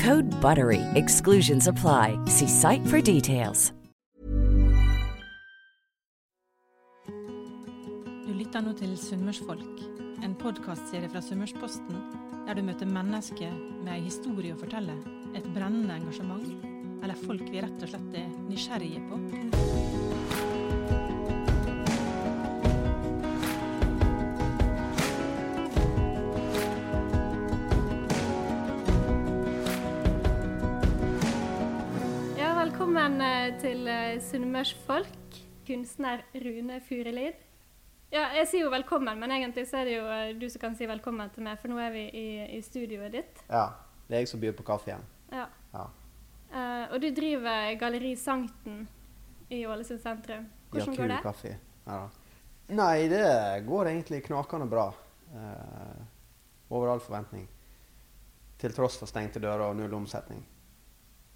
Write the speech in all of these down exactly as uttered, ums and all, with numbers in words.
Code BUTTERY. Exclusions apply. See site for details. Lytter nå til Sunnmørsfolk, en podcastserie fra Sunnmørsposten, der du møter mennesker med en historie å fortelle, et brennende engasjement, eller folk vi rett og slett er nysgjerrige på. Ja, velkommen til Sunnmørsfolk, kunstner Rune Furelid. Ja, jeg sier jo velkommen, men egentlig så er det jo du som kan si velkommen til meg, for nå er vi i, i studioet ditt. Ja, det er jeg som byr på kaffe igjen. Ja. ja. Uh, og du driver Galleri Sankten i Ålesund sentrum. Hvordan ja, går det? Kaffe. Ja, da. Nei, det går egentlig knakende bra. Uh, over all forventning. Til tross for stengte dører og null omsetning.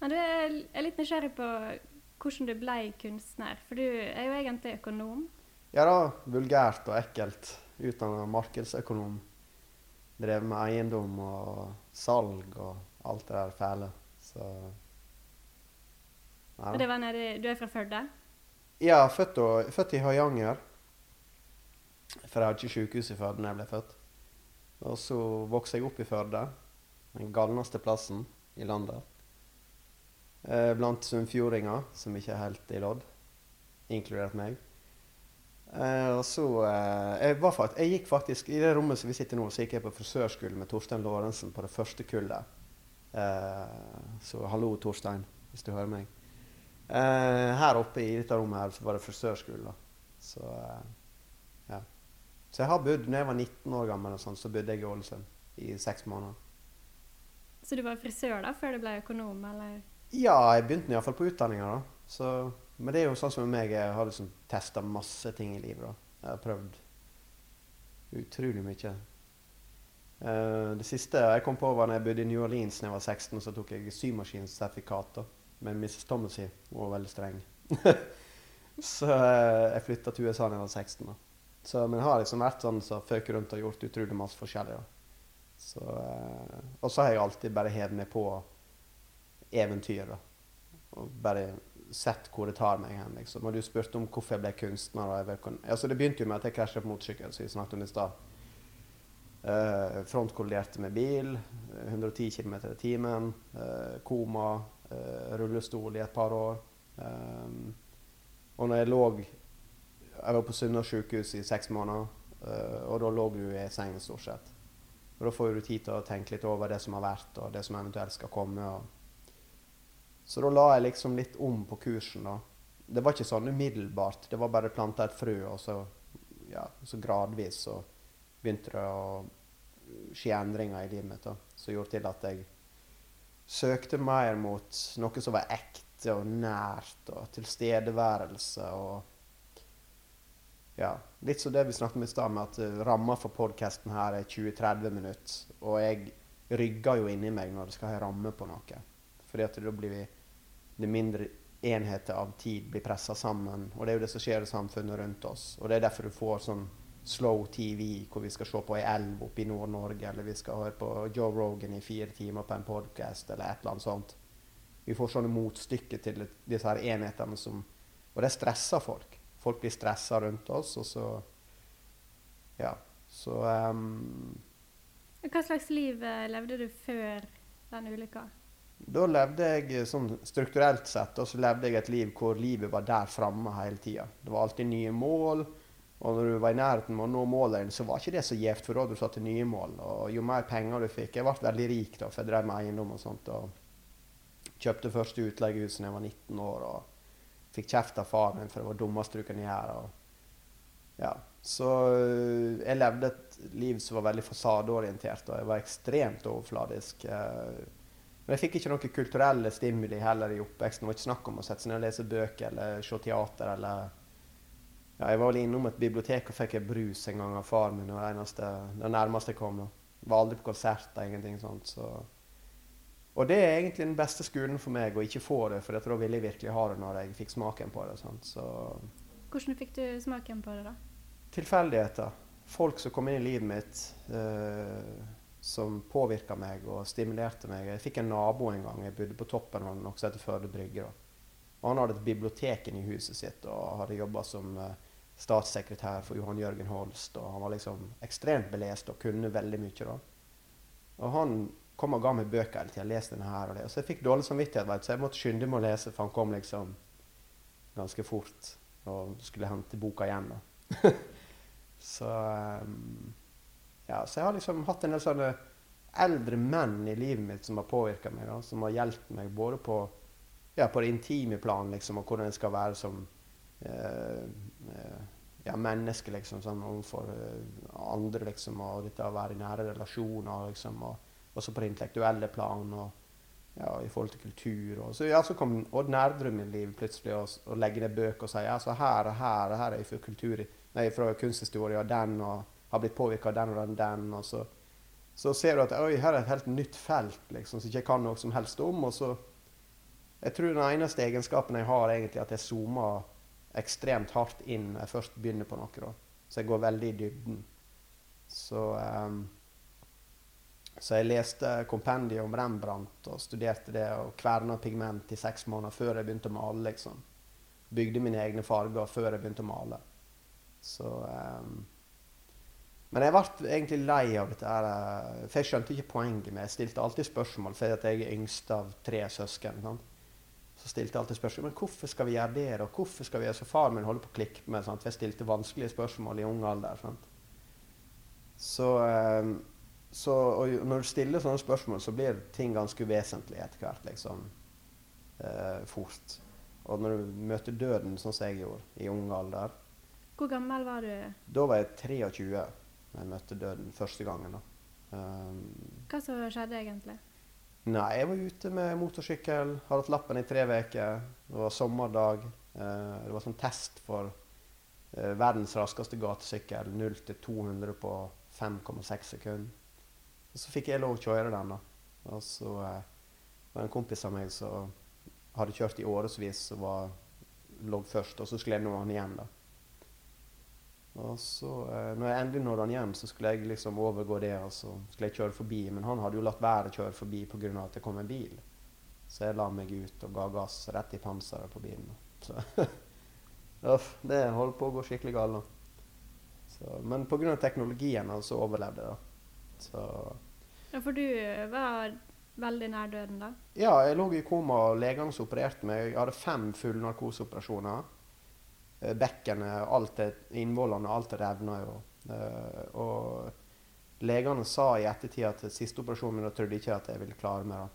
Men du er, er litt nysgjerrig på hvordan du ble kunstner, for du er jo egentlig økonom. Ja da, vulgært og ekkelt, utdannet markedsøkonom, drev med eiendom og salg og alt det der fæle. Så, og det var nede, du er fra Fördå? Ja, født, og, født i Håjanger, for jeg hadde ikke sykehus i Fördå når jeg ble født. Og så vokste jeg opp i Fördå, den galneste plassen i landet, eh, blant sunnfjordinger som ikke er helt i lodd, inkludert meg. Uh, og så, uh, jeg, var fakt- jeg gikk faktisk, i det rommet som vi sitter nå, så gikk jeg på frisørskolen med Torsten Larsson på det første kullet. Uh, så hallo Torstein, hvis du hører meg. Uh, her oppe i dette rommet her, så var det frisørskolen. Så, uh, ja. Så jeg har bodd, når jeg var nitten år gammel og sånn, så bodde jeg i Ålesund i seks måneder. Så du var frisør da, før du ble økonom, eller? Ja, jeg begynte i hvert fall på utdanningen da, så... Men det er jo sånn som meg, jeg har liksom testet masse ting i livet da. Jeg har prøvd utrolig mye. Uh, det siste jeg kom på var når jeg bodde i New Orleans når jeg var seksten, så tok jeg symaskinssertifikat da. Men missus Thomas var veldig streng. så uh, jeg flyttet til U S A når jeg var seksten da. Så, men jeg har liksom vært sånn så føker rundt og gjort utrolig masse forskjellig da. Så, uh, og så har jeg alltid bare hevet meg på eventyr da. Og bare... sett hvor det tar meg hen, liksom. Og du spurte om hvorfor jeg ble kunstner, og jeg ble kun... Altså, det begynte jo med at jeg krasjet på motorsykkel, så vi snakket om det i sted. Uh, frontkolliderte med bil, hundre og ti kilometer i timen, uh, koma, uh, rullestol i et par år. Um, og når jeg lå... Jeg var på Sunda sjukhus i seks måneder, uh, og da lå du i sengen stort sett. Og da får du tid til å tenke litt over det som har vært, og det som eventuelt skal komme, og så då la jag liksom lite om på kursen då. Det var inte sån umiddelbart. Det var bara planta ett frö och så ja, så gradvis så började det att ske ändringar i livet då. Så gjorde till att jag sökte mer mot något som var äkta och närt och tillstedevärelse och ja, lite så det vi snackade med stamma att ramma för podcasten här är tjue tretti minutter och jag ryggar ju in i mig när det ska ha ramme på något. För att då blir vi de mindre enheter av tid blir pressade samman och det är ju det som sker i samfundet runt oss och det är därför du får sån slow T V hvor vi ska se på i elv uppe i Nord-Norge eller vi ska höra på Joe Rogan i fyra timmar på en podcast eller ett land sånt. Vi får såna motstycke till de här enheterna som och det stressar folk. Folk blir stressade runt oss och så ja, så ehm um... Hva slags liv levde du før den ulyckan? Då levde jag som strukturellt sett och så levde jag ett liv där livet var där framme hela tiden. Det var alltid nya mål och när du var i närheten av att nå målen så var inte det så jävligt för då du satte nya mål och ju mer pengar du fick. Jag var väldigt rik då för jag drev med egendom och sånt och köpte första utlägghus när jag var nitton år och fick käft av faren för det var dummaste du kunde göra och ja. Så jeg levde et liv som var veldig fasadeorientert, og jeg var ekstremt overfladisk. Men jeg fikk ikke noen kulturelle stimuli heller i oppveksten. Det var ikke snakk om å sette seg ned og lese bøker eller se teater. Eller ja, jeg var vel innom et bibliotek og fikk en brus en gang av far min, og det, eneste, det nærmeste kom da. Jeg var aldri på konsert eller ingenting sånt. Så. Og det er egentlig den beste skolen for meg, å ikke få det, for jeg tror jeg ville virkelig ha det når jeg fikk smaken på det. Sånt. Så. Hvordan fikk du smaken på det da? Tilfeldigheter. Folk som kom in i livet mitt eh, som påvirkade mig och stimulerade mig. Jag fick en nabo en gång. Jag bodde på toppen av den också efter Fördø Brygger. Och han hade ett bibliotek in i huset sitt och hade jobbat som eh, statssekretär för Johan Jørgen Holst och han var liksom extremt beläst och kunde väldigt mycket då. Och han kom och gav mig böcker alltid. Jag läste den här och det. Och så jag fick dålig samvittighet vet så jag måste skynda mig att läsa för han kom liksom ganska fort och skulle hämta boka igen då. Så ja, så jag har liksom haft en del sådana äldre män i livet mitt som har påverkat mig då, som har hjälpt mig både på ja, på det intima plan liksom och hur den ska vara som eh, ja, människa liksom som omför andra liksom och det att vara i nära relationer liksom och och så på det intellektuella plan och ja, i forhold til kultur och så jag så kom och Nerdrum i liv plötsligt och, och lägger det böcker och säger alltså här och här och här är för kultur nej för konsthistoria den och har blivit påverkad av den och den, den och så så ser du att oj här är ett helt nytt fält liksom så jag kan något som helst om och så jag tror den ena egenskapen jag har egentligen att jag zoomar extremt hårt in när jag först börjar på något då så jag går väldigt i dybden så um, så jag läste kompendium om Rembrandt och studerade det och kvärna pigment i sex månader före jag började mala liksom. Byggde mina egna färger före jag började mala. Så um, men jag vart egentligen lei av det här. För jag skönte inte poängen med. Jag ställde alltid frågor för att jag är yngst av tre syskon sånt. Så ställde alltid frågor men varför ska vi göra det och varför ska vi göra så far men håller på klick med sånt. Jag ställde vanskliga frågor i ung ålder sånt. Så um, Så och när du ställer sådana frågor så blir ting ganska väsentligt etterhvert liksom eh, fort. Och när du möter döden som jag gjorde i ung ålder. Hur gammal var du? Då var jag tjugotre när jag mötte döden första gången då. Ehm Vad så skedde egentligen? Nej, jag var ute med motorcykel, hade haft lappen i tre veckor. Det var sommardag. Eh, det var som test för eh, världens raskaste gatucykel noll till tvåhundra på fem komma sex sekunder. Och så fick jag lov att köra den då. Och så eh, var en kompis av mig så hade kört i årsvis så var låg först och så skulle jag nå han igen då. Och så eh, när jag ändå nådde han igen så skulle jag liksom övergå det och så skulle jag köra förbi men han hade ju låtit vara köra förbi på grund av att det kom en bil. Så jag la mig ut och gav gas rätt i pansaret på bilen. Så Uff, det håller på att gå skickligt galen. Så men på grund av teknologin så överlevde jag då. Så. Ja, för du var väldigt nära döden då? Ja, jag låg i koma och läkarna opererade mig. Jag hade fem full narkosoperationer. Bäckenet, allt invålarna, allt rävnade och och läkarna sa i eftertid att sista operationen jag trodde inte att jag ville klara mig då.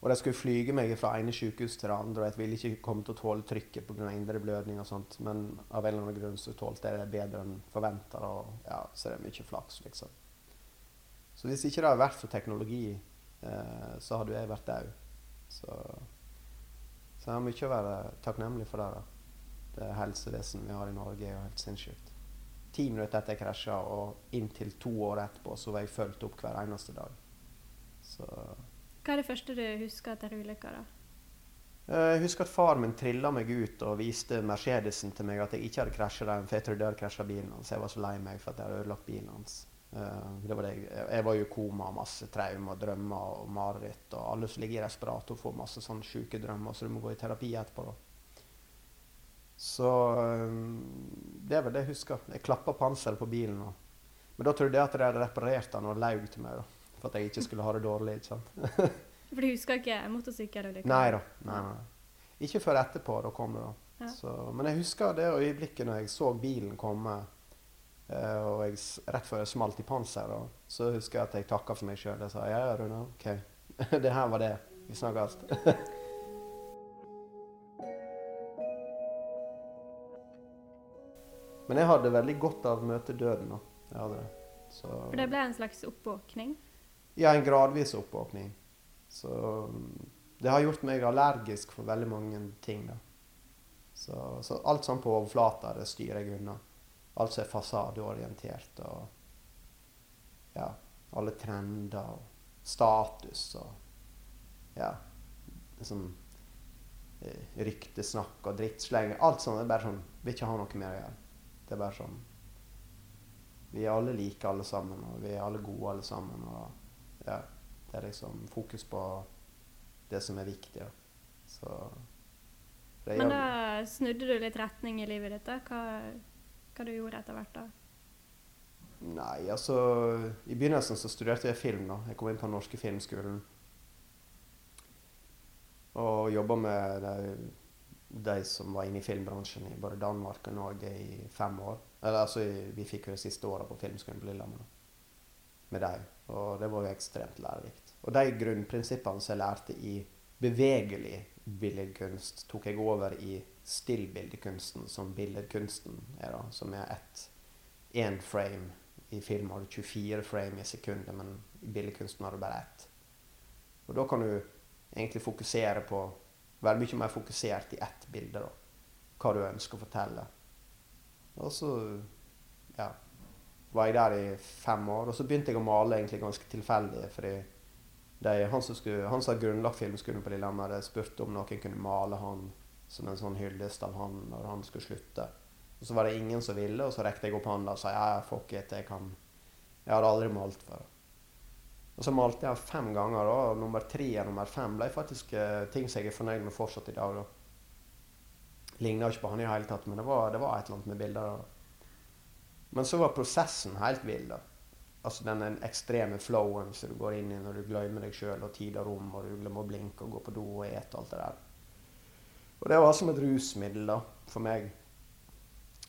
Och det skulle flyga mig från ena sjukhus till det andra och jag ville inte komma till tål trycket på grund av inre blödning och sånt men av en eller annan grund så tålte jag det bättre än förväntat och ja så det är mycket flax liksom. Så hvis inte det hade varit för teknologi eh, så hade jag varit där. Så så jag är mycket värre tacknämlig för det här. Det hälsoväsen vi har i Norge är helt sinnsjukt. tio minuter efter jag kraschade och in till två år efterpå så var jag följt upp hver eneste dag. Så Hva er det første du husker etter ulykker da? Jeg husker at far min trillet meg ut og viste Mercedesen til meg at jeg ikke hadde krasjet den, for jeg trodde jeg hadde krasjet bilen hans. Jeg var så lei meg for at jeg hadde ødelagt bilen hans. Det var det. Jeg var jo i koma, masse traum og drømmer og mareritt, og alle som ligger i respirator får masse sånne syke drømmer, så du må gå i terapi etterpå da. Så det var det jeg husker. Jeg klappet panseret på bilen da. Men da trodde jeg at jeg hadde reparert den og laug til meg da. För att jag inte skulle ha det dåligt sant. För du ska inte motorcykel eller? Nej då, nej. Inte för efterpå då kommer då. Ja. Så men jag huskar det ögonblicket när jag såg bilen komma och jag rätt för smalt i pansar då. Så huskar jag att jag tackade för mig själv och sa ja Rune, okej. Okay. Det här var det. Vi snackades. Men jag hade väldigt gott av möte döden då. Jag hade det. Så för det blev en slags uppvakning. Ja, en gradvis uppvakning. Så det har gjort mig allergisk för väldigt många ting då. Så, så allt som på flata det styr jag undan. Allt som är fasadorienterat och ja, alla trender och status och ja, liksom eh, ryktesnack och drittsläng. Allt som är bara som vi inte har något mer att göra. Det är bara som vi är alla lika alla samman och vi är alla goda alla samman och ja, det är liksom fokus på det som är viktigt. Så det men då snudde du lite riktning i livet detta? Vad vad du gjorde efter vart då? Nej, alltså i början så studerade jag film då. Jag kom in på norska filmskolan. Och jobbade med de, de som var inne i filmbranschen i både Danmark och Norge i fem år. Eller alltså vi fick ju det sista året på filmskolan på Lillehammer då. Med dig. Och det var ju extremt lärorikt. Och de grundprinciperna som jag lärde i bevegelig billedkunst tog jag över i stillbildkunsten som billedkunsten är då, som är ett en frame i film har du tjugofyra frame i sekunden men i bildkunsten har du bara ett. Och då kan du egentligen fokusera på väldigt mycket mer fokuserat i ett bild då. Vad du önskar fortälla. Och så ja var jag där i fem år och så började jag att måla egentligen ganska tillfälligt för det där han som skulle han sa grundlag filmskolan på Lillehammer hade spurt om någon kunde måla han som en sån hyllest av han när han skulle sluta. Och så var det ingen som ville och så räckte jag upp handen och sa ja fuck it, jag kan jag har aldrig målt för. Och så målte jag fem gånger då och nummer tre och nummer fem blev faktiskt eh, ting som jag är förnöjd med fortsatt idag då. Lignar inte på han i hela tatt men det var det var ett land med bilder då. Men så var processen helt vild då. Alltså den en extrema flowen så du går in i när du glömmer dig själv och tid och rum och du glömmer att blinka och gå på do och äta allt det där. Och det var som ett rusmedel då för mig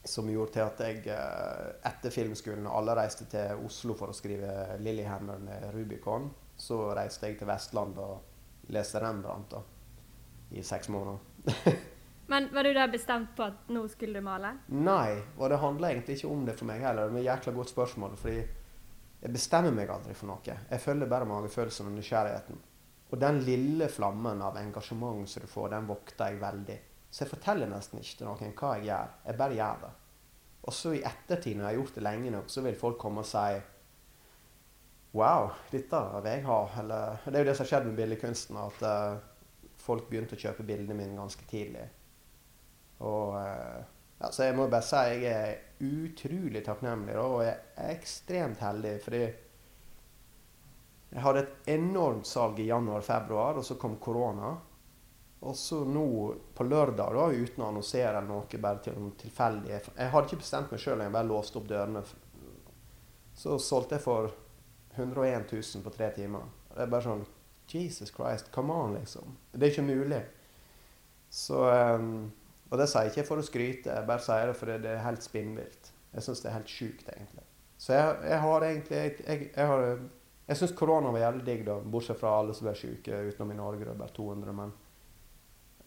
som gjorde till att jag efter filmskolan alla reste till Oslo för att skriva Lillehammer med Rubikon så reste jag till Västland och läste Rembrandt då i sex månader. Men var du där bestämt på att nu skulle du måla? Nej, och det handlade egentligen inte om det för mig heller. Det är ett jäkla gott spörsmål för jag bestämmer mig aldrig för något. Jag följer bara magefølelsen och nysgjerrigheten. Och den lilla flamman av engagemang som du får, den voktar jag väldigt. Så jag fortäller nästan inte till någon vad jag gör. Jag bara gör det. Och så i eftertid när jag har gjort det länge nog så vill folk komma och säga wow, detta är vad jag har. Eller, det är ju det som skedde med bildekunsten att uh, folk började köpa bilder min ganska tidigt. Och uh, alltså jag måste bara säga jag är otroligt tacknämlig och jag är extremt heldig för det jag hade ett enormt salg i januari, februari och så kom corona. Och så nu på lördag då utan att annonsera något bara till tillfälligt. Jag hade inte bestämt mig själv, jag bara låst upp dörren. Så sålde jag för hundraett tusen på tre timmar. Det är bara sån Jesus Christ, come on liksom. Det är inte möjligt. Så um, och det säger jag inte för att skryta, jag bara säger det för det är helt spinnvilt. Jag syns det är helt sjukt egentligen. Så jag, jag har egentligen jag, jag har jag syns corona var jävligt digg då, bortsett från alla som var sjuka utom i Norge och bara tvåhundra men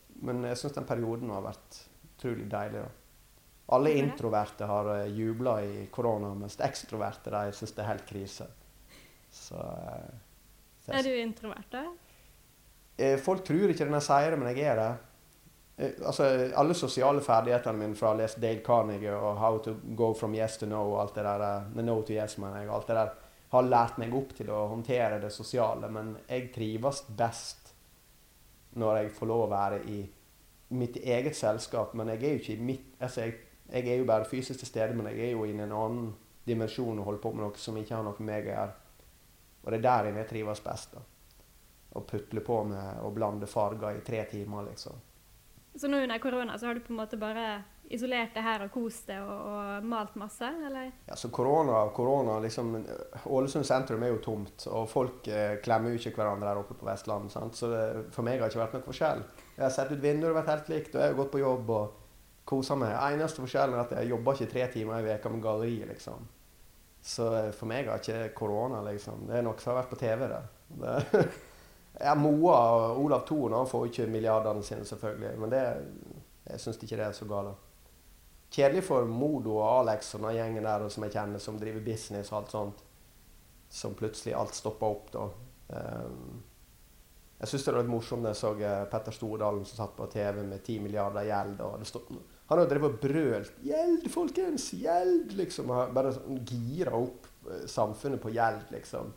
men jag syns den perioden har varit otroligt dejlig då. Alla mm. introverta har jublat i corona men extroverta där syns det är helt kris. Så, så är du introvert? Folk tror inte den här säger men jag är det. Alltså alla sociala färdigheter min från läs Dale Carnegie och how to go from yes to no och allt det där the no to yes man jag allt det där har lärt mig upp till att hantera det sociala men jag trivs bäst när jag får lov att vara i mitt eget sällskap men jag är ju inte i mitt alltså jag, jag är ju bara fysiskt till stede men jag är ju i en annan dimension och håller på med något som inte har något med mig att göra och det är där jag trivs bäst då och puttla på med och blanda farger i tre timmar liksom. Så nu under corona så har du på en måte bara isolerat det här och kost det och, och malt massa eller? Ja, så corona, corona liksom Ålesund centrum är ju tomt och folk eh, klämmer ut sig varandra där uppe på Västland sant? Så det, för mig har det inte varit något forskel. Jag har sett ut vinduer och varit helt likt och jag har gått på jobb och kosat mig. Enaste forskellen är att jag jobbar inte tre timmar I veckan med galleri liksom. Så för mig har inte corona liksom. Det är nog så har varit på TV där. Ja, Moa och Olav Thorn får ju tjugo miljarder sen självklart, men det jag syns inte det är så galet. Kedligt för Modo och Alex och några gängen där och som jag känner som driver business och allt sånt som plötsligt allt stoppar upp då. Um, jag syns det var ett morsomt när jag såg Petter Stordalen som satt på TV med tio miljarder gäld och det stod han hade det var bröl. Gäld folkens, gäld liksom bara gira upp samfundet på gäld liksom.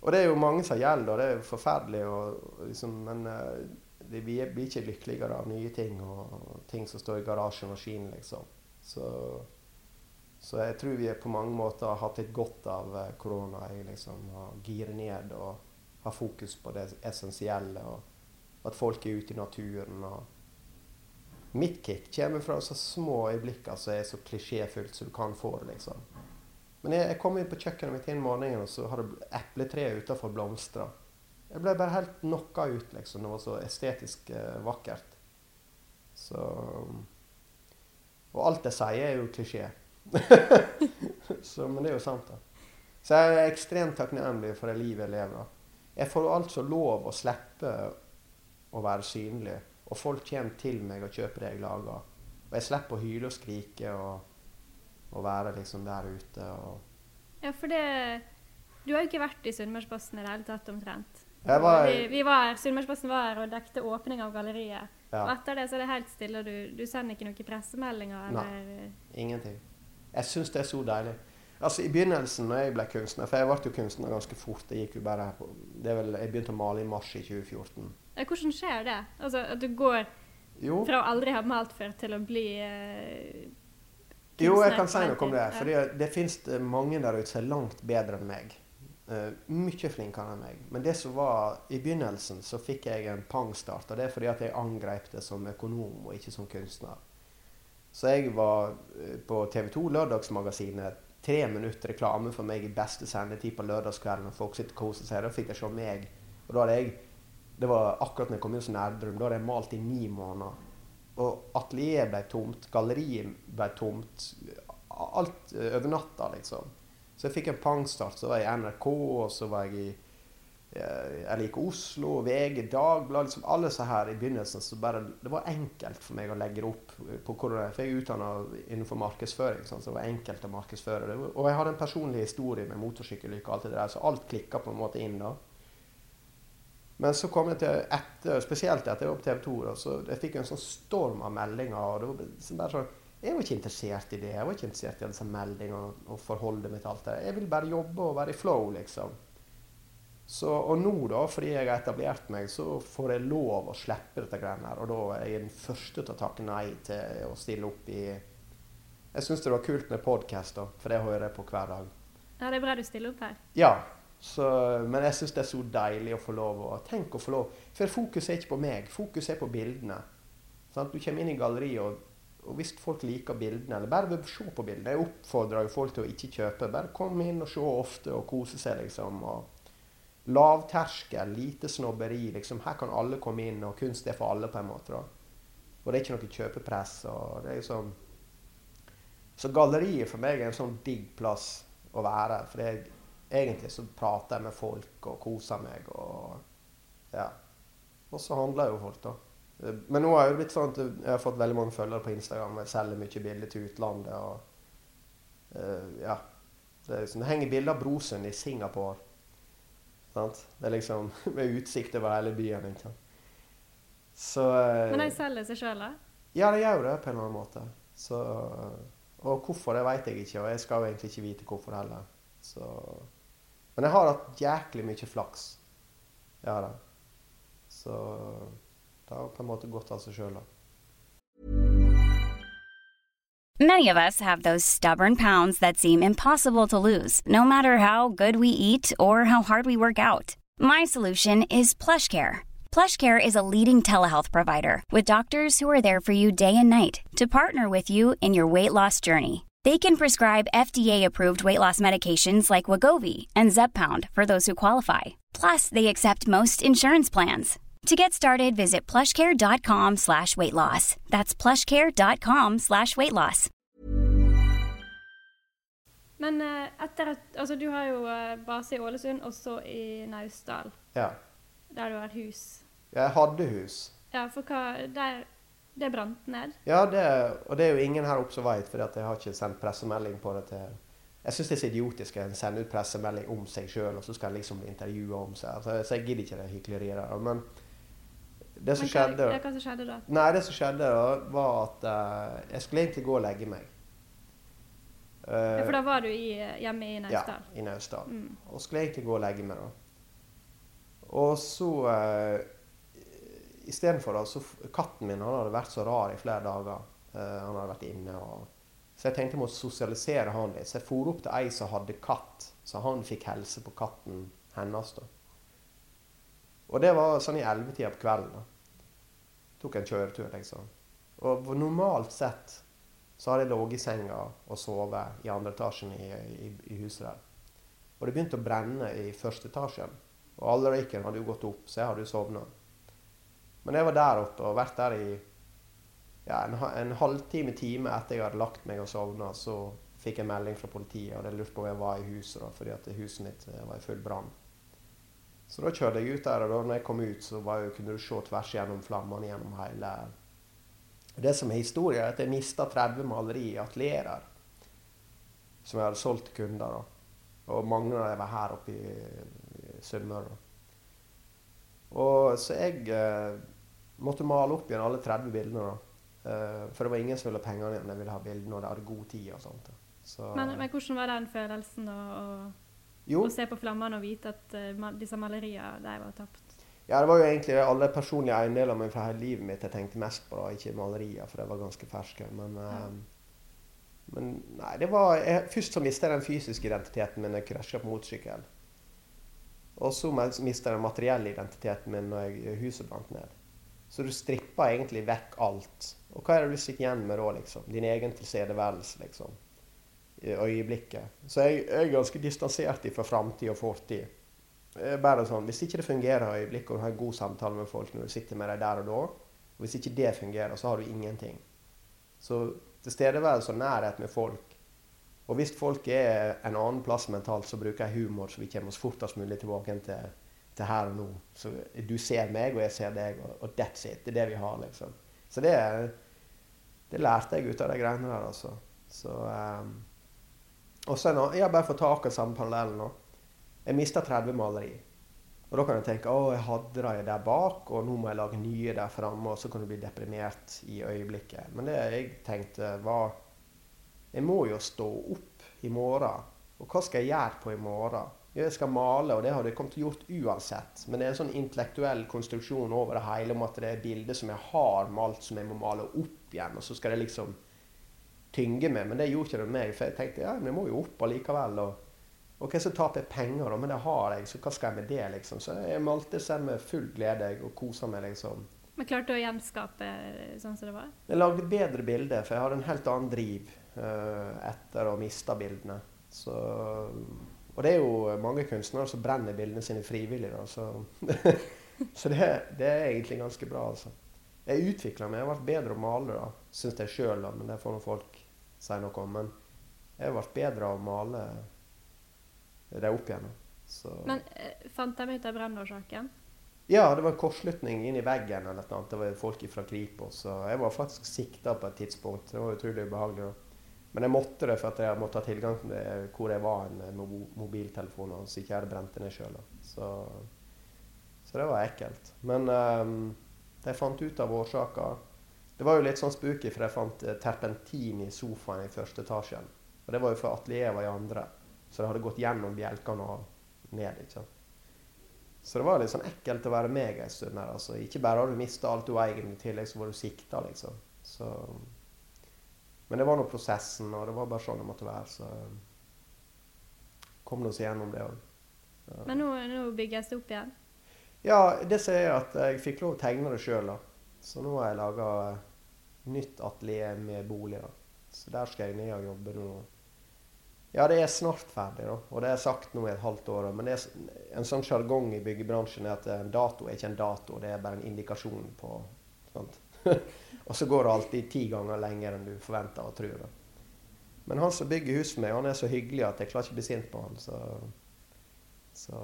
Och det är ju många som gäller och det är förfärligt och liksom men det blir blir inte lyckligare av nya ting och ting som står I garagemaskinen liksom. Så så jag tror vi på många mått har haft ett gott av corona I liksom att gira ned och ha fokus på det essentiella och att folk är ute I naturen och mitt kick kommer från så små ögonblick alltså är så klichéfyllt så du kan få det liksom. Men jag kom in på köket mitt I en morgon och så hade äppleträ utanför blomstra. Jag blev bara helt knockad ut liksom. Det var så estetiskt eh, vackert. Så och allt det säger är ju kliché. så men det är ju sant då. Så jag är extremt tacknämlig för det livet jag lever. Jag får alltså lov att släppa och vara synlig och folk kommer till mig och köper det jag lagar. Och jag släpper att hyla och skrika och och vara liksom där ute och Ja för det du har ju inte varit I Sunnmørsposten eller allt att omtrent. Var... Vi, vi var Sunnmørsposten var och dekte öppning av galleriet. Ja. Och efter det så är det helt stilla och du du sänder inte några pressmeddelanden eller ingenting. Jag syns det är så dåligt. Alltså I begynnelsen när jag blev konstnär för jag vart ju konstnär ganska fort det gick ju bara här på det är väl jag började måla I mars I tjugofjorton. Ja, hur sker det? Alltså att du går jo. Från aldrig ha malt för till att bli eh, Jo, jag kan säga något om det, för det, det finns många där ute som är långt bättre än mig. Uh, mycket flinkare än mig. Men det som var I begynnelsen så fick jag en pangstart och det är för att jag angrep det som ekonom och inte som konstnär. Så jag var på TV2 lördagsmagasinet tre minuter reklam för mig I bästa sändetid på lördagskvällen och folk sitter och kosar sig och fick det som mig. Och då hade jag, det var akkurat när jag kom in som Nerdrum, då hade jag malt I nio månader. Och atelier blev tomt, galleri blev tomt, allt över natten liksom. Så jag fick en pangstart, så var jag I NRK och så var jag I eller I Oslo, väg, dagblad, liksom alla så här I begynnelsen så bara, det var enkelt för mig att lägga upp på corona, för jag är utan inför marknadsföring så det var enkelt att marknadsföra det. Och jag hade en personlig historia med motorcykellycka och allt det där så allt klickade på en måte in då. Men så kom jag till ett, speciellt att jag var på TV2 då, så jag fick en sån storm av meldingar och det var så där så jag var inte intresserad I det, jag var inte intresserad I alla sån meldingar och, och förhållde mig till allt det där. Jag vill bara jobba och vara I flow liksom. Så och nu då, för jag har etablerat mig så får jag lov att släppa detta grann här och då är jag den första att tacka nej till och ställa upp I jag syns det var kul med podcast då, för det har jag det på hver dag. Ja, det är bra du ställer upp här. Ja. Så, men jag syns det är så dejligt att få lov och tänk och få lov för fokus är inte på mig, fokus är på bilderna så att du kommer in I galleriet och, och visst folk likar bilderna eller bara vill se på bilderna, jag uppfordrar ju folk till att inte köpa, bara kom in och se ofta och kosa sig liksom och lav tärskel, lite snobberi liksom, här kan alla komma in och kunst är för alla på en måte då och det är inte något köpepress och det är liksom så galleriet för mig är en sån digg plats att vara för det är egentligen så pratar jag med folk och kosar mig och ja och så handlar jag ju folk då men nu har jag blivit sånt jag har fått väldigt många följare på Instagram och jag säljer mycket bilder till utlandet och uh, ja det är liksom, det hänger bilder av brosen I Singapore sant? Det är liksom med utsikt över hela byn egentligen så uh, men jag säljer sig själv ja det gör det på något måte så och varför det vet jag inte och jag ska egentligen inte veta varför heller Så. Men jag har haft jäkligt mycket flax. Ja då. Så det har på något sätt gått av sig själv. Many of us have those stubborn pounds that seem impossible to lose, no matter how good we eat or how hard we work out. My solution is PlushCare. PlushCare is a leading telehealth provider with doctors who are there for you day and night to partner with you in your weight loss journey. They can prescribe F D A-approved weight loss medications like Wegovy and Zepbound for those who qualify. Plus, they accept most insurance plans. To get started, visit plushcare.com slash weight loss. That's plushcare.com slash weight loss. Men etter at, altså du har jo base i Ålesund og så i Neusdal. Ja. Der du har hus. Jeg hadde hus. Ja, for hva, der, det brant ned. Ja, det, og det er jo ingen her oppe som vet, for jeg har ikke sendt pressemelding på det til. Jeg synes det er så idiotisk å sende ut pressemelding om seg selv, og så skal jeg liksom intervjue om seg. Altså, så jeg gidder ikke det hykleriet der. Men det som, Men hva, skjedde, ja, hva som skjedde da? Nei, det som skjedde da var at uh, jeg skulle egentlig gå og legge meg. Uh, ja, for da var du i, hjemme i Neusdal? Ja, i Neusdal. Mm. Og skulle egentlig gå og legge meg da. Og så, uh, i stedet for da, så katten min, han hadde vært så rar i flere dager. Uh, han hadde vært inne, og så jeg tenkte jeg måtte sosialisere han litt. Så jeg for opp til ei som hadde katt, så han fikk helse på katten hennes da. Og det var sånn i elvetida på kvelden da. Tok en kjøretur, liksom. Og normalt sett så hadde jeg låg i senga og sove i andre etasjen i, i, i huset der. Og det begynte å brenne i første etasjen. Og alle røyken hadde jo gått opp, så jeg hadde jo sovnet. Men jeg var der oppe og vært der i ja, en, en halvtime, time etter jeg hadde lagt meg og sovnet, så fikk jeg melding fra politiet, og det lurte på om jeg var i huset da, fordi at huset mitt var i full brann. Så da kjørte jeg ut der, og da når jeg kom ut, så var jeg, kunne du se tvers gjennom flammene gjennom hele. Det som er historien er at jeg mistet tretti maleri i atelier som jeg hadde solgt til kunder da. Og mange av dem var her oppe i, i Sunnmøre. Og så jeg eh, måtte male opp igjen alle tretti bildene da. Eh, for det var ingen som ville ha penger igjen, de ville ha bildene og de hadde god tid og sånt. Så, men, men hvordan var den følelsen da, å se på flammene og vite at uh, disse malerier der var tapt? Ja, det var jo egentlig alle personlige eiendeler men fra hele livet mitt jeg tenkte mest på da, ikke malerier, for det var ganske ferske. Men, ja. eh, men nei, det var, jeg, først så mistet jeg den fysiske identiteten min når jeg krasjet på motorsykkel. Og så mistet jeg den materielle identiteten min når jeg, huset brant ned. Så du strippet egentlig vekk alt. Og hva er det du sitter igjen med da, liksom? Din egen tilstedeværelse, liksom. I øyeblikket. Så jeg, jeg er ganske distansert fra fremtid og fortid. Bare sånn, hvis ikke det fungerer i øyeblikket, og du har en god samtale med folk når du sitter med deg der og da, og hvis ikke det fungerer, så har du ingenting. Så til stedeværelse og nærhet med folk, og hvis folk er en annen plass mentalt, så bruker jeg humor, så vi kommer oss fortest mulig tilbake til, til her og nå. Så du ser meg, og jeg ser deg, og, og that's it, det er det vi har, liksom. Så det, det lærte jeg ut av de greiene der, altså. Så, um, og så nå, jeg har bare fått tak av samme parallell nå. Jeg mistet tretti maleri, og da kan jeg tenke, åh, jeg hadde det der bak, og nå må jeg lage nye der fremme, og så kan du bli deprimert i øyeblikket. Men det jeg tenkte var, jeg må jo stå opp i morgen, og hva skal jeg gjøre på i morgen? Jeg skal male, og det har jeg kommet til å gjort uansett, men det er en sånn intellektuell konstruksjon over det hele, om at det er bilder som jeg har malt, som jeg må male opp igjen, og så skal det liksom tynge med, men det gjorde ikke det med meg, for jeg tenkte, ja, men jeg må jo opp allikevel, og ok, så taper jeg penger da, men det har jeg, så hva skal jeg med det, liksom? Så jeg malte seg med full glede og koset meg, liksom. Men klarte du å gjenskape sånn som det var? Jeg lagde bedre bilder, for jeg har en helt annen driv uh, etter å miste bildene. Så, og det er jo mange kunstnere som brenner bildene sine frivillig, da, så, så det, det er egentlig ganske bra, altså. Jeg utviklet meg, jeg har vært bedre å male, da, synes jeg selv, da, men det får noen folk si noe om, men jeg har vært bedre å male det er opp igjen. Så. Men fant de ut av brannårsaken? Ja, det var en kortslutning inn i veggen eller noe annet. Det var folk fra Kripo, så jeg var faktisk siktet på et tidspunkt. Det var utrolig ubehagelig. Men jeg måtte det for at jeg måtte ha tilgang til hvor jeg var med mobiltelefonen, så ikke jeg hadde brent ned selv. Så, så det var ekkelt. Men um, jeg fant ut av årsaken. Det var jo litt sånn spooky, for jeg fant terpentin i sofaen i første etasjen. Og det var jo for atelier var i andre. Så det hadde gått gjennom bjelkene og ned, ikke sant? Så det var litt sånn ekkelt å være meg en stund her, altså. Ikke bare har du mistet alt du eier, men i tillegg så var du siktet, liksom. Så, men det var noe prosessen, og det var bare sånn det måtte være, så kom det oss igjennom det også. Ja. Men nå, nå bygges det opp igjen? Ja, det ser jeg at jeg fikk lov å tegne det selv da. Så nå har jeg laget nytt atelier med bolig da. Så der skal jeg ned og jobbe nå. Ja, det er snart ferdig da, og det er sagt nå i et halvt år. Men det er en sånn jargong i byggebransjen er at en dato er ikke en dato, det er bare en indikasjon på sånt. Og så går det alltid ti ganger lenger enn du forventer og tror da. Men han som bygger hus med, han er så hyggelig at jeg klarer ikke å bli sint på han, så, så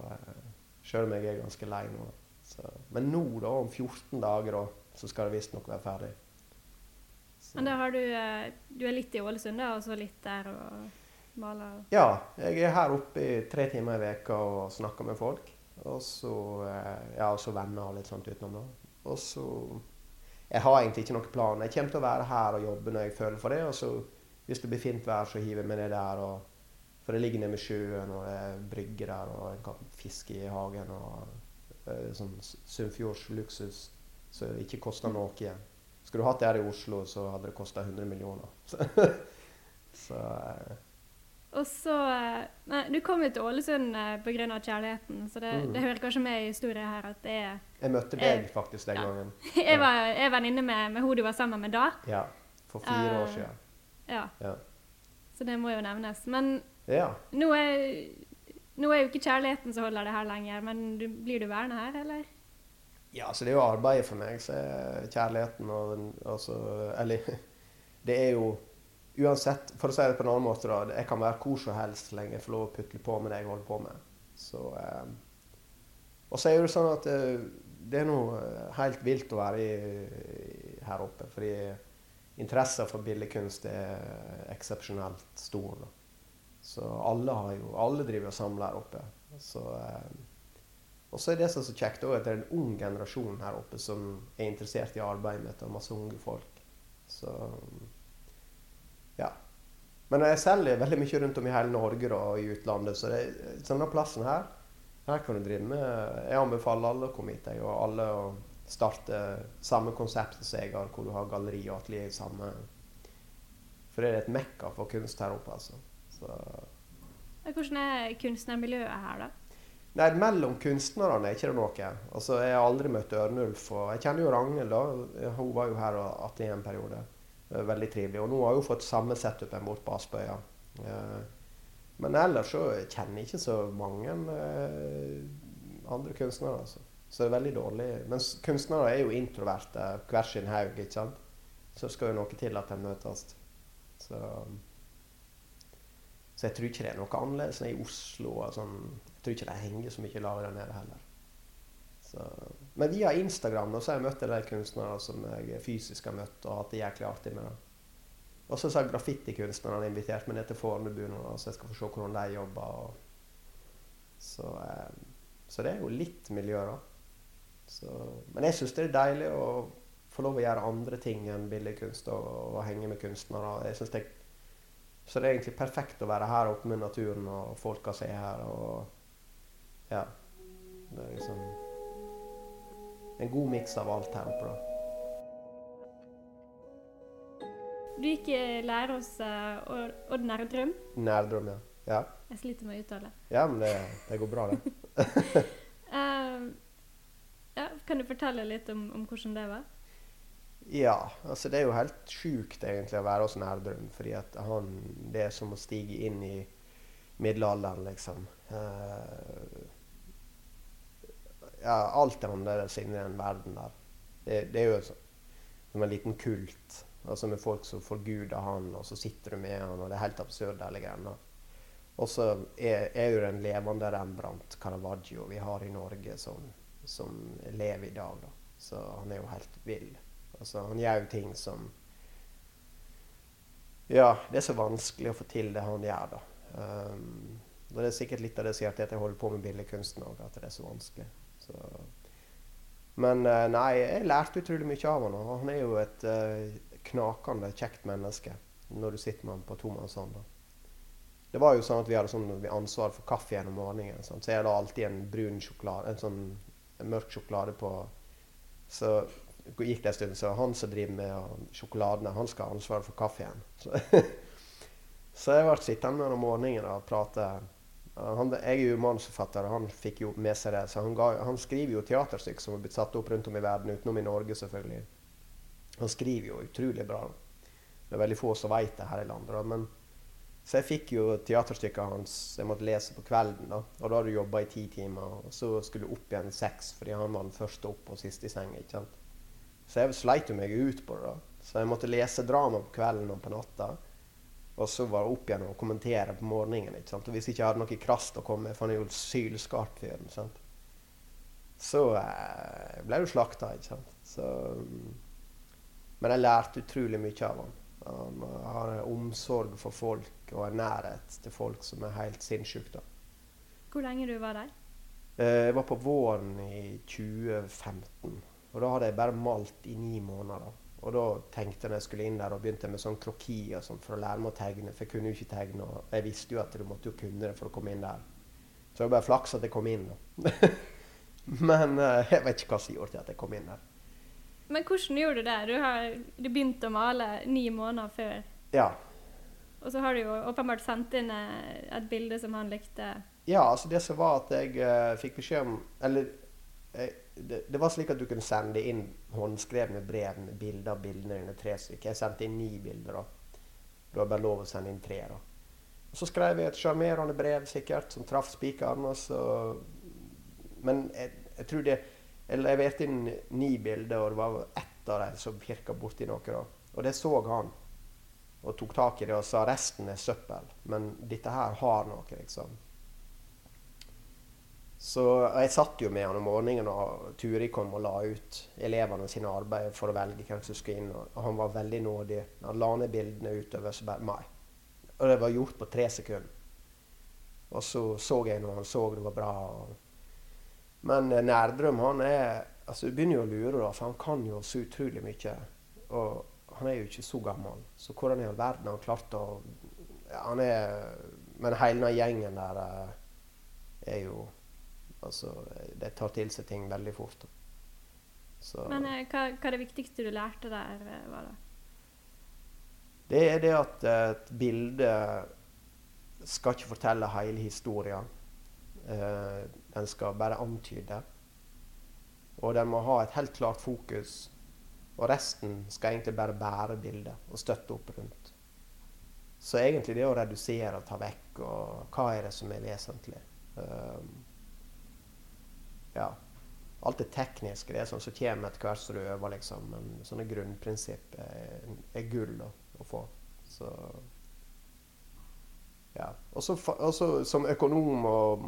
selv om jeg er ganske lei nå. Så. Men nå da, om fjorten dager da, så skal det visst nok være ferdig. Så. Men da har du, du er litt i Ålesund da, og så litt der og maler? Ja, jeg er her oppe i tre timer i veka og snakker med folk, og så, ja, og så venner og litt sånt utenom da. Og så, jeg har egentlig ikke noen plan. Jeg kommer til å være her og jobbe når jeg føler for det, og så hvis det blir fint vær så hiver jeg meg ned der, og, for det ligger ned med sjøen, og det er brygger der, og en kan fiske i hagen, og sånn Sunnfjords-luksus, så det ikke koster noe igjen. Skulle du hatt det her i Oslo, så hadde det kostet hundre millioner. Så, så, og så, nei, du kom jo til Ålesund på grunn av kjærligheten, så det, mm. det hører kanskje med i historien her at det er... Jeg møtte deg jeg, faktisk den ja. gangen. Jeg var, jeg var inne med, med hun du var sammen med da. Ja, for fire uh, år siden. Ja. ja, så det må jo nevnes. Men ja. nå, er, nå er jo ikke kjærligheten som holder det her lenger, men du, blir du værende her, eller? Ja, så det er jo arbeidet for meg, så er kjærligheten og, og så, eller, det er jo, uansett, for å si det på en annen måte da, jeg kan være hvor som helst lenge for lov å putle på med det jeg holder på med. Så, eh, og så er det jo sånn at eh, det er noe helt vilt å være i, her oppe, fordi interessen for billedkunst er eksepsjonelt stor da. Så alle har jo, alle driver og samler her oppe. Så, eh, og så er det så kjekt også at det er en ung generasjon her oppe som er interessert i arbeidet mitt, og masse unge folk. Så, ja. Men jeg selger veldig mye rundt om i hele Norge da, og i utlandet, så det, sånne plassen her, her kan du drive med. Jeg anbefaler alle å komme hit, jeg, og alle å starte samme konsept som jeg har, hvor du har galleri og atelier samme. For det er et mekka for kunst her oppe, altså. Så. Hvordan er kunstnermiljøet her da? Nei, mellom kunstnerne er ikke det noe. Altså, jeg har aldri møtt Ørnulf, og jeg kjenner jo Ragnhild da. Hun var jo her i en periode. Veldig trivelig. Og nå har hun fått samme setupen bort på Aspøya. Men ellers så kjenner jeg ikke så mange andre kunstnere, altså. Så det er veldig dårlig. Men kunstnere er jo introverte, hver sin haug, ikke sant? Så skal jo noe til at de møtes. Så, så jeg tror ikke det er noe annerledes enn i Oslo. Sånn. Jeg tror ikke det henger så mye lavere nede heller. Så. Men via Instagram så har jeg møtt en del kunstnere som jeg fysisk har møtt, og hatt det jæklig artig med det. Og så har graffitikunstnerne invitert meg ned til Fornebu nå, så jeg skal få se hvordan de jobber. Og. Så, så det er jo litt miljø da. Så, men jeg synes det er deilig å få lov å gjøre andre ting enn billedkunst og, og henge med kunstnere. Jeg synes det, så det er egentlig perfekt å være her oppe med naturen og folk som er her. Og, ja, det er liksom en god mix av alt her oppe da. Du gikk i lære hos uh, Odd Nerdrum? Nerdrum, ja. ja. Jeg sliter med å uttale. Ja, men det, det går bra det. um, Ja, kan du fortelle litt om, om hvordan det var? Ja, altså det er jo helt sjukt egentlig å være hos Nerdrum, fordi at han, det er som å stige inn i middelalderen, liksom. Uh, ja, alt er annerledes inni den verden der. Det, det er jo så, som en liten kult, altså med folk som forguder han, og så sitter du med han, og det er helt absurd alle greiene. Og så er, er jo den levende Rembrandt, Caravaggio, vi har i Norge som som lever i dag da. Så han er jo helt vill. Altså, han gjør jo ting som ja, det er så vanskelig å få til det han gjør da. Um, og det er sikkert litt av det sier at jeg holder på med billedkunsten også, at det er så vanskelig. Så. Men nei, jeg lærte utrolig mye av han. Han er jo et uh, knakende, kjekt menneske når du sitter med han på tomannshånd da. Det var jo sånn at vi hadde sånn ansvar for kaffe gjennom morgenen, sånn. Så jeg hadde alltid en brun sjokolade, en sånn en mørk sjokolade på. Så gikk det en stund, så han som driver med sjokoladene, han skal ha ansvaret for kaffen. Så, så jeg har vært sittende om morgenen og pratet Han, jag är ju manusförfattare, han fick ju med sig det, så han, gav, han skriver ju teaterstyck som har blivit satt upp runt om i världen, utom i Norge selvfølgelig. Han skriver ju otroligt bra. Det är väldigt få som vet det här i landet. Men så jag fick ju teaterstyck av hans, jag måste läsa på kvällen då. Och då hade jag jobbat i tio timmar och så skulle jag upp igen sex, för han var den första upp och sist i sängen. Så jag sleit mig ut på det då. Så jag måste läsa drama på kvällen och på natten. Och så var jag upp igen och kommentera på morgonen. Och visst inte jag hade något krast att komma med, för han gjorde sylskarp för dem. Så äh, blev jag slaktad. Så, men jag lärde otroligt mycket av honom. Han har en omsorg för folk och en närhet till folk som är helt sinnssjukt. Hur länge du var där? Jag var på våren i tjugofemton. Och då hade jag bara malt i nio månader. Och då tänkte jag när jag skulle in där och började med sån kroki och sånt för att lära mig att tegna. För jag kunde ju inte tegna. Jag visste ju att du måste kunna det för att komma in där. Så jag bara flaxade att jag kom in. Men jag vet inte vad som gjorde att jag kom in där. Men kursen gjorde du där? Du har du begynt att mala nio månader før. Ja. Och så har du ju uppenbart sänt in ett bilder som han likte. Ja, alltså det så var att jag fick bekymmer, eller det, det var så att du kunde sända in handskrivna brev med bilder av bilderna under tre stycken. Jag sände in nio bilder då. Då var bara lov att sända in tre då. Och så skrev jag ett charmerande brev säkert som träff spikaren och så, men jag, jag tror det, eller jag vet in nio bilder och det var ett av dem som virkade bort i några då. Och det såg han och tog tag i det och sa resten är söppel, men detta här har något liksom. Så jag satt ju med honom i morgonen och Turi kom och la ut eleverna sina arbeten för att välja kanske ska in, och han var väldigt nådig. Han la ner bilderna ut över så bara mig. Och det var gjort på tre sekunder. Och så såg jag när han såg det var bra. Men Nerdrum, han är, alltså börjar ju lura då, för han kan ju så otroligt mycket och han är ju inte så gammal. Så hur han är i världen han klart och han är, men hela gängen där är ju, alltså det tar till sig ting väldigt fort. Så. Men vad vad det viktigaste du lärde där var det? Det är det att ett bild ska inte fortälla hela historien. Uh, den ska bara antyda, och den må ha ett helt klart fokus, och resten ska egentligen bara bära bilder och stötta upp runt. Så egentligen det är att reducera och ta väck, och vad är det som är väsentligt. Uh, ja, allt det tekniska, det är som så kommer ett kvärs du övar liksom, men såna grundprincip är, är guld att, att få. Så ja, och så, och så som ekonom och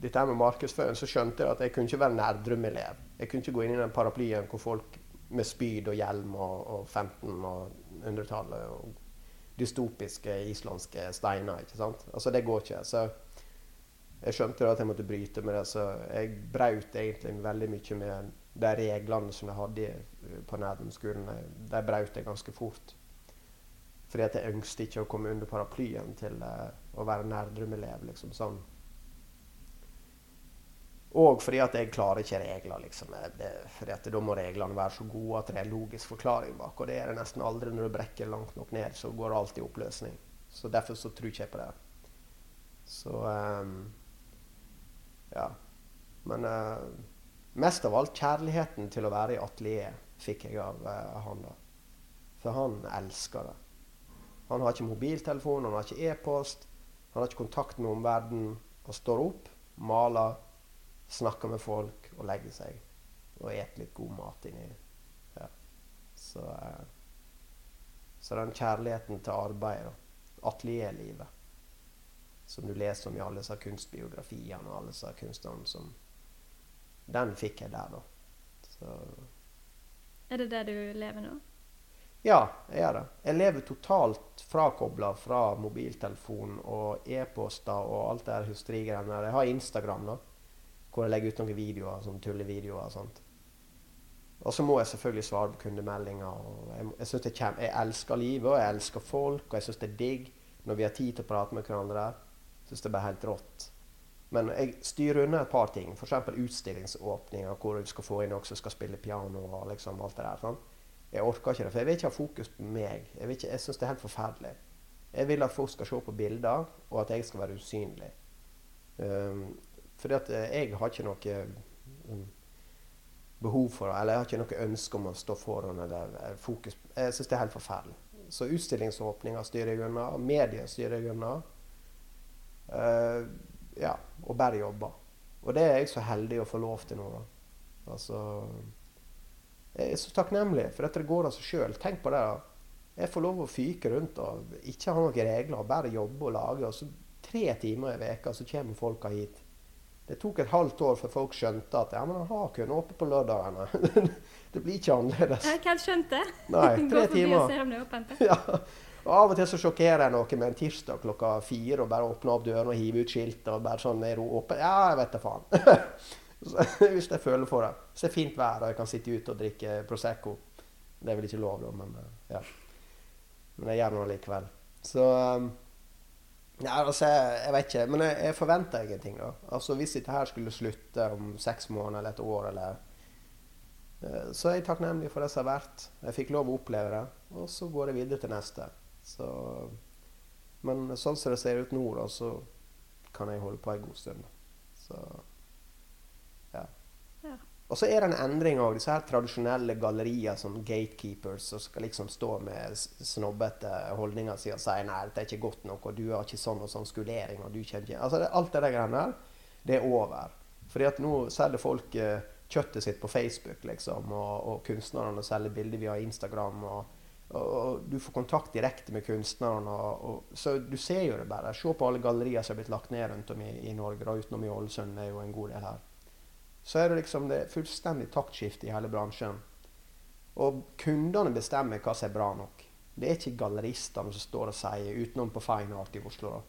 det här med marknadsföring så skönte jag att jag kunde inte vara Nerdrum-elev. Jag kunde inte gå in i den paraplyen där folk med spyd och hjälm och, och femton och hundretalet och dystopiska isländska stenar, inte sant? Alltså det går inte. Så jag skönte att jag måste bryta med det, så jag bröt egentligen väldigt mycket med de reglerna som jag hade på Nerdrum-skolan. Där bröt jag ganska fort. För att jag önskade inte att komma under paraplyen till att vara Nerdrum-elev liksom sån. Och för att jag klarar inte regler liksom, för att då må reglerna vara så goda att det är en logisk förklaring bak, och det är det nästan aldrig. När du bräcker långt nog ner så går allt i upplösning, så därför så tror jag på det. Så um, ja, men uh, mest av allt kärligheten till att vara i ateljé fick jag av uh, han då, för han älskar det. Han har inte mobiltelefon, han har inte e-post, han har inte kontakt med omvärlden, och står upp, malar, snackar med folk och lägger sig och äter lite god mat in i. Ja. Så, uh, så den kärligheten till arbete, ateljélivet som du läser om i alla dessa kunstbiografier och alla dessa konstnärer, som den fick jag där då. Så. Är det där du lever nu? Ja, jag gör det. Jag lever totalt frakoblet från mobiltelefon och e-posta och allt det här hysterigrejerna. Jag har Instagram då, där jag lägger ut några videoer, som tullevideoer och sånt. Och så må jag selvfølgelig svara på kundemeldinger. Och jag, jag, synes det kjem, jag älskar livet och jag älskar folk, och jag synes det är digg när vi har tid att prata med varandra. Jag synes det är bara helt rått. Men jag styr under ett par ting, för exempel utstillingsåpningar, där du ska få in också ska spela piano och liksom allt det där sånt. Jag orkar inte det, för jag vet inte ha fokus på mig. Jag vet inte, jag syns det är helt förfärligt. Jag vill att folk ska se på bilder och att jag ska vara usynlig. Um, för att jag har inte något behov för eller jag har inte något önske om att stå föran eller fokus. Jag syns det är helt förfärligt. Så utställningsöppningar styr jag undan, medier styr jag undan. Uh, ja, och bara jobba. Och det är jag så heldig att få lov till nu då. Alltså jag är så tacknämlig för att det går alltså själv. Tänk på det här. Jag får lov att fyka runt och inte ha några regler, bara jobba och laga och så tre timmar I veckan så kommer folk hit. Det tog ett halvt år för folk skönta att ja men han har kunnat uppe på lördagarna. Det blir inte annorledes. Jag kan skönta. Nej, tre timmar. Ja. Och av och till så chockerar något med en tisdag klockan fyra och bara öppna upp dörren och hiva ut skilt och bara sån är öppen. Ja, jag vet inte fan. Visst det föll för det. Så det är fint väder jag kan sitta ute och dricka prosecco. Det är väl lite lov då men ja. Men jag gör nog likväl. Så ja, alltså, jag vet inte, men jag, jag förväntar ingenting då. Alltså, visst det här skulle sluta om sex månader eller ett år eller så är jag tacknämlig för det som har varit. Jag fick lov att uppleva det och så går det vidare till nästa. Så men sånt som det ser ut nu då, så kan jag hålla på en god stund. Så ja. Ja. Och så är det en ändring av de så här traditionella gallerier som gatekeepers som ska liksom stå med snobbet hållningar och säga nej det är inte gott nog och du har inte sån och sån skulering och du känner alltså det, allt det där grejerna det är över för att nu säljer folk eh, köttet sitt på Facebook liksom och, och konstnärerna säljer bilder via Instagram och, och, och du får kontakt direkt med konstnärerna och, och så du ser ju det bara se på alla gallerier som har blivit lagt ner runt om i, i Norge och utom I Ålesund är ju en god del här så är det liksom det fullständigt taktskift I hela branschen. Och kunderna bestämmer vad som är bra nog. Det är inte galleristerna som står och säger utom på fine art I Oslo. Då.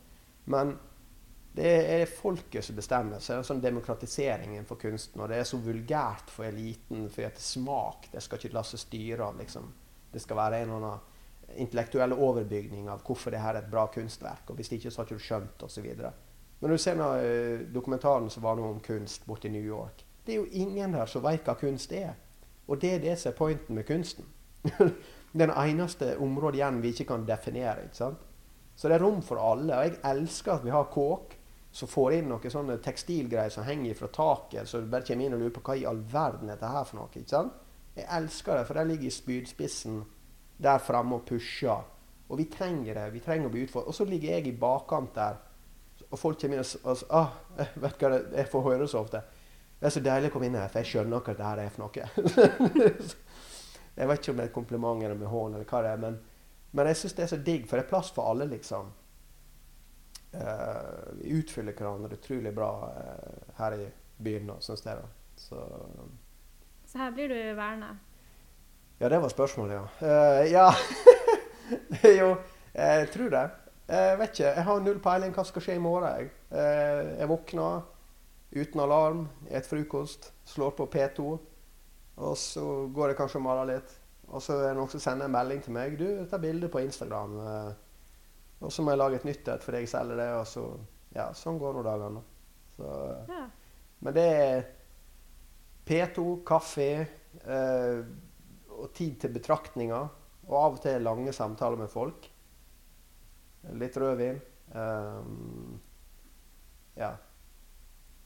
Men det är folket som bestämmer. Så det är en sån demokratiseringen för kunsten och det är så vulgärt för eliten för att smak det ska inte låta styra av liksom. Det ska vara en annan intellektuell överbygning av varför det här är ett bra konstverk och visst inte så att du skönt och så vidare. Men du ser när dokumentären så var nog om kunst bort I New York. Det är ju ingen där som vet vad kunst är. Och det är det som är poängen med kunsten. Den enaste området igen vi inte kan definiera. Inte sant? Så det är rum för alla. Och jag älskar att vi har kåk så får in några sådana textilgrejer som hänger från taket. Så du bara kommer in och lurar på vad I all världen är det här för något. Inte sant? Jag älskar det för det ligger I spydspissen där framme och pushar. Och vi tränger det. Vi tränger att bli utför. Och så ligger jag I bakkant där. Och folk kommer in och säger, ah, vet du vad jag får höra så ofta? Det är så dejligt att komma in här för jag känner att det här är för något. Jag vet inte om det är komplimanger eller med hån eller vad det är, men, men jag syns det är så digg för det är plats för alla liksom. Uh, vi utfyller kranar otroligt bra uh, här I byn och sånt där. Så. Så här blir du värna? Ja, det var spörsmålet, ja. Uh, ja, jo, jag tror det. Jag vet inte, jag har noll peiling vad ska ske I morgon. Jag vaknar utan alarm, ett frukost, slår på P two och så går det kanske mala lite. Och så är det någon som sänder en melding till mig. Du tar bilder på Instagram. Och så må jag laga ett nytt för dig säljer det och så ja, så går nog dagarna. Så ja. Men det är P two, kaffe och tid till betraktningar och av och till långa samtal med folk. Lite rödvin. Um, ja.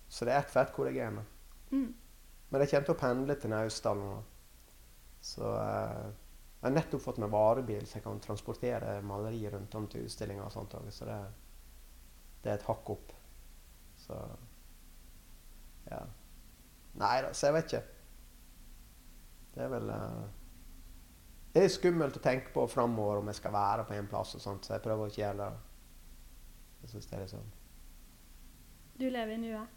Så det är ett fett goda grejer. Mm. Men jag känner att pendla till Neusdal nu. Så uh, jag har nettopp fått med varubil så jag kan transportera malerier runt om till utställningar och sånt. Så det är, det är ett hack upp. Så ja. Nej då, så jag vet inte. Det är väl... Uh, Det är skummelt att tänka på framöver om jag ska vara på en plats och sånt så jag prövar att göra det så ställer så. Du lever nu va?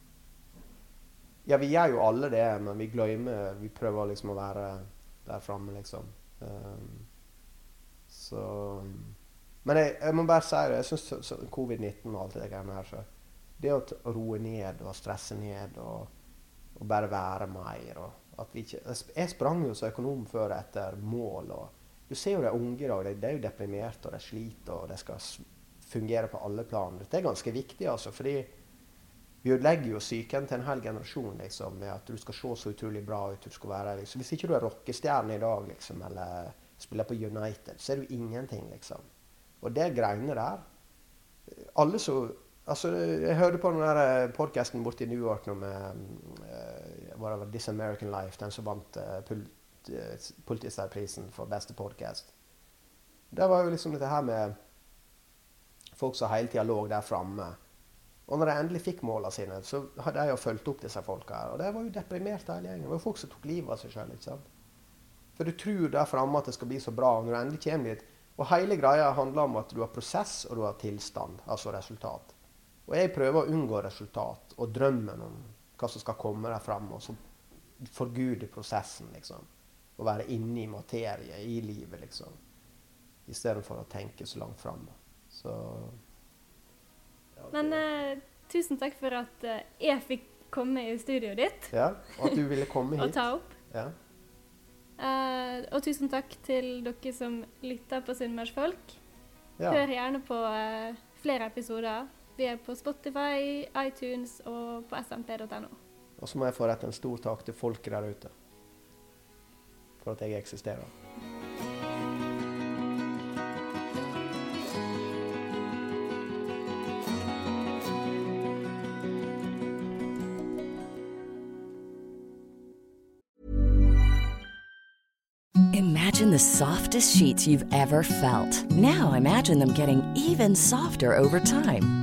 Ja, vi gör ju alla det men vi glömmer vi prövar liksom att vara där framme liksom. Um, så men det, jag måste bara säga det, jag syns covid nitton och allt det där här så det är att roa ned och stressa ned och och bara vara mer och att vi är sprang ju så ekonom för efter mål och du ser ju det unga då det är ju deprimerat och det sliter och det ska fungera på alla plan. Det är ganska viktigt alltså för det vi lägger ju psyken till en hel generation liksom med att du ska se så otroligt bra ut du ska vara liksom visst inte du är rockstjärna idag liksom eller spela på United så är du ingenting liksom. Och det grejerna där alla så Alltså, jag hörde på den här podcasten borta i New York nu med vad var This American Life, den som vann Pulitzerprisen för bästa podcast. Det var ju liksom det här med folk som hela tiden låg där framme. Och när jag äntligen fick måla sina så hade jag följt upp dessa folk här. Och det var ju deprimerat hela gängen. Det var folk som tog liv av sig själv. Liksom. För du tror där framme att det ska bli så bra och när du äntligen kommer dit. Och hela grejen handlar om att du har process och du har tillstånd, alltså resultat. Och jag prövar att undgå resultat och drömmen om vad som ska komma där fram och så förguda processen liksom. Och vara inne i materia, i livet liksom. Istället för att tänka så långt fram. Så... Ja, men eh, tusen tack för att eh, jag fick komma i studion ditt. Ja, och att du ville komma hit. Och ta upp. Ja. Uh, och tusen tack till dere som lyssnar på Sunnmørsfolk. Ja. Hör gärna på uh, flera episoder. Vi är på Spotify, iTunes och på s m p dot n o. Och så må jag få rätt en stor tack till folk där ute. För att jag existerar. Imagine the softest sheets you've ever felt. Now imagine them getting even softer over time.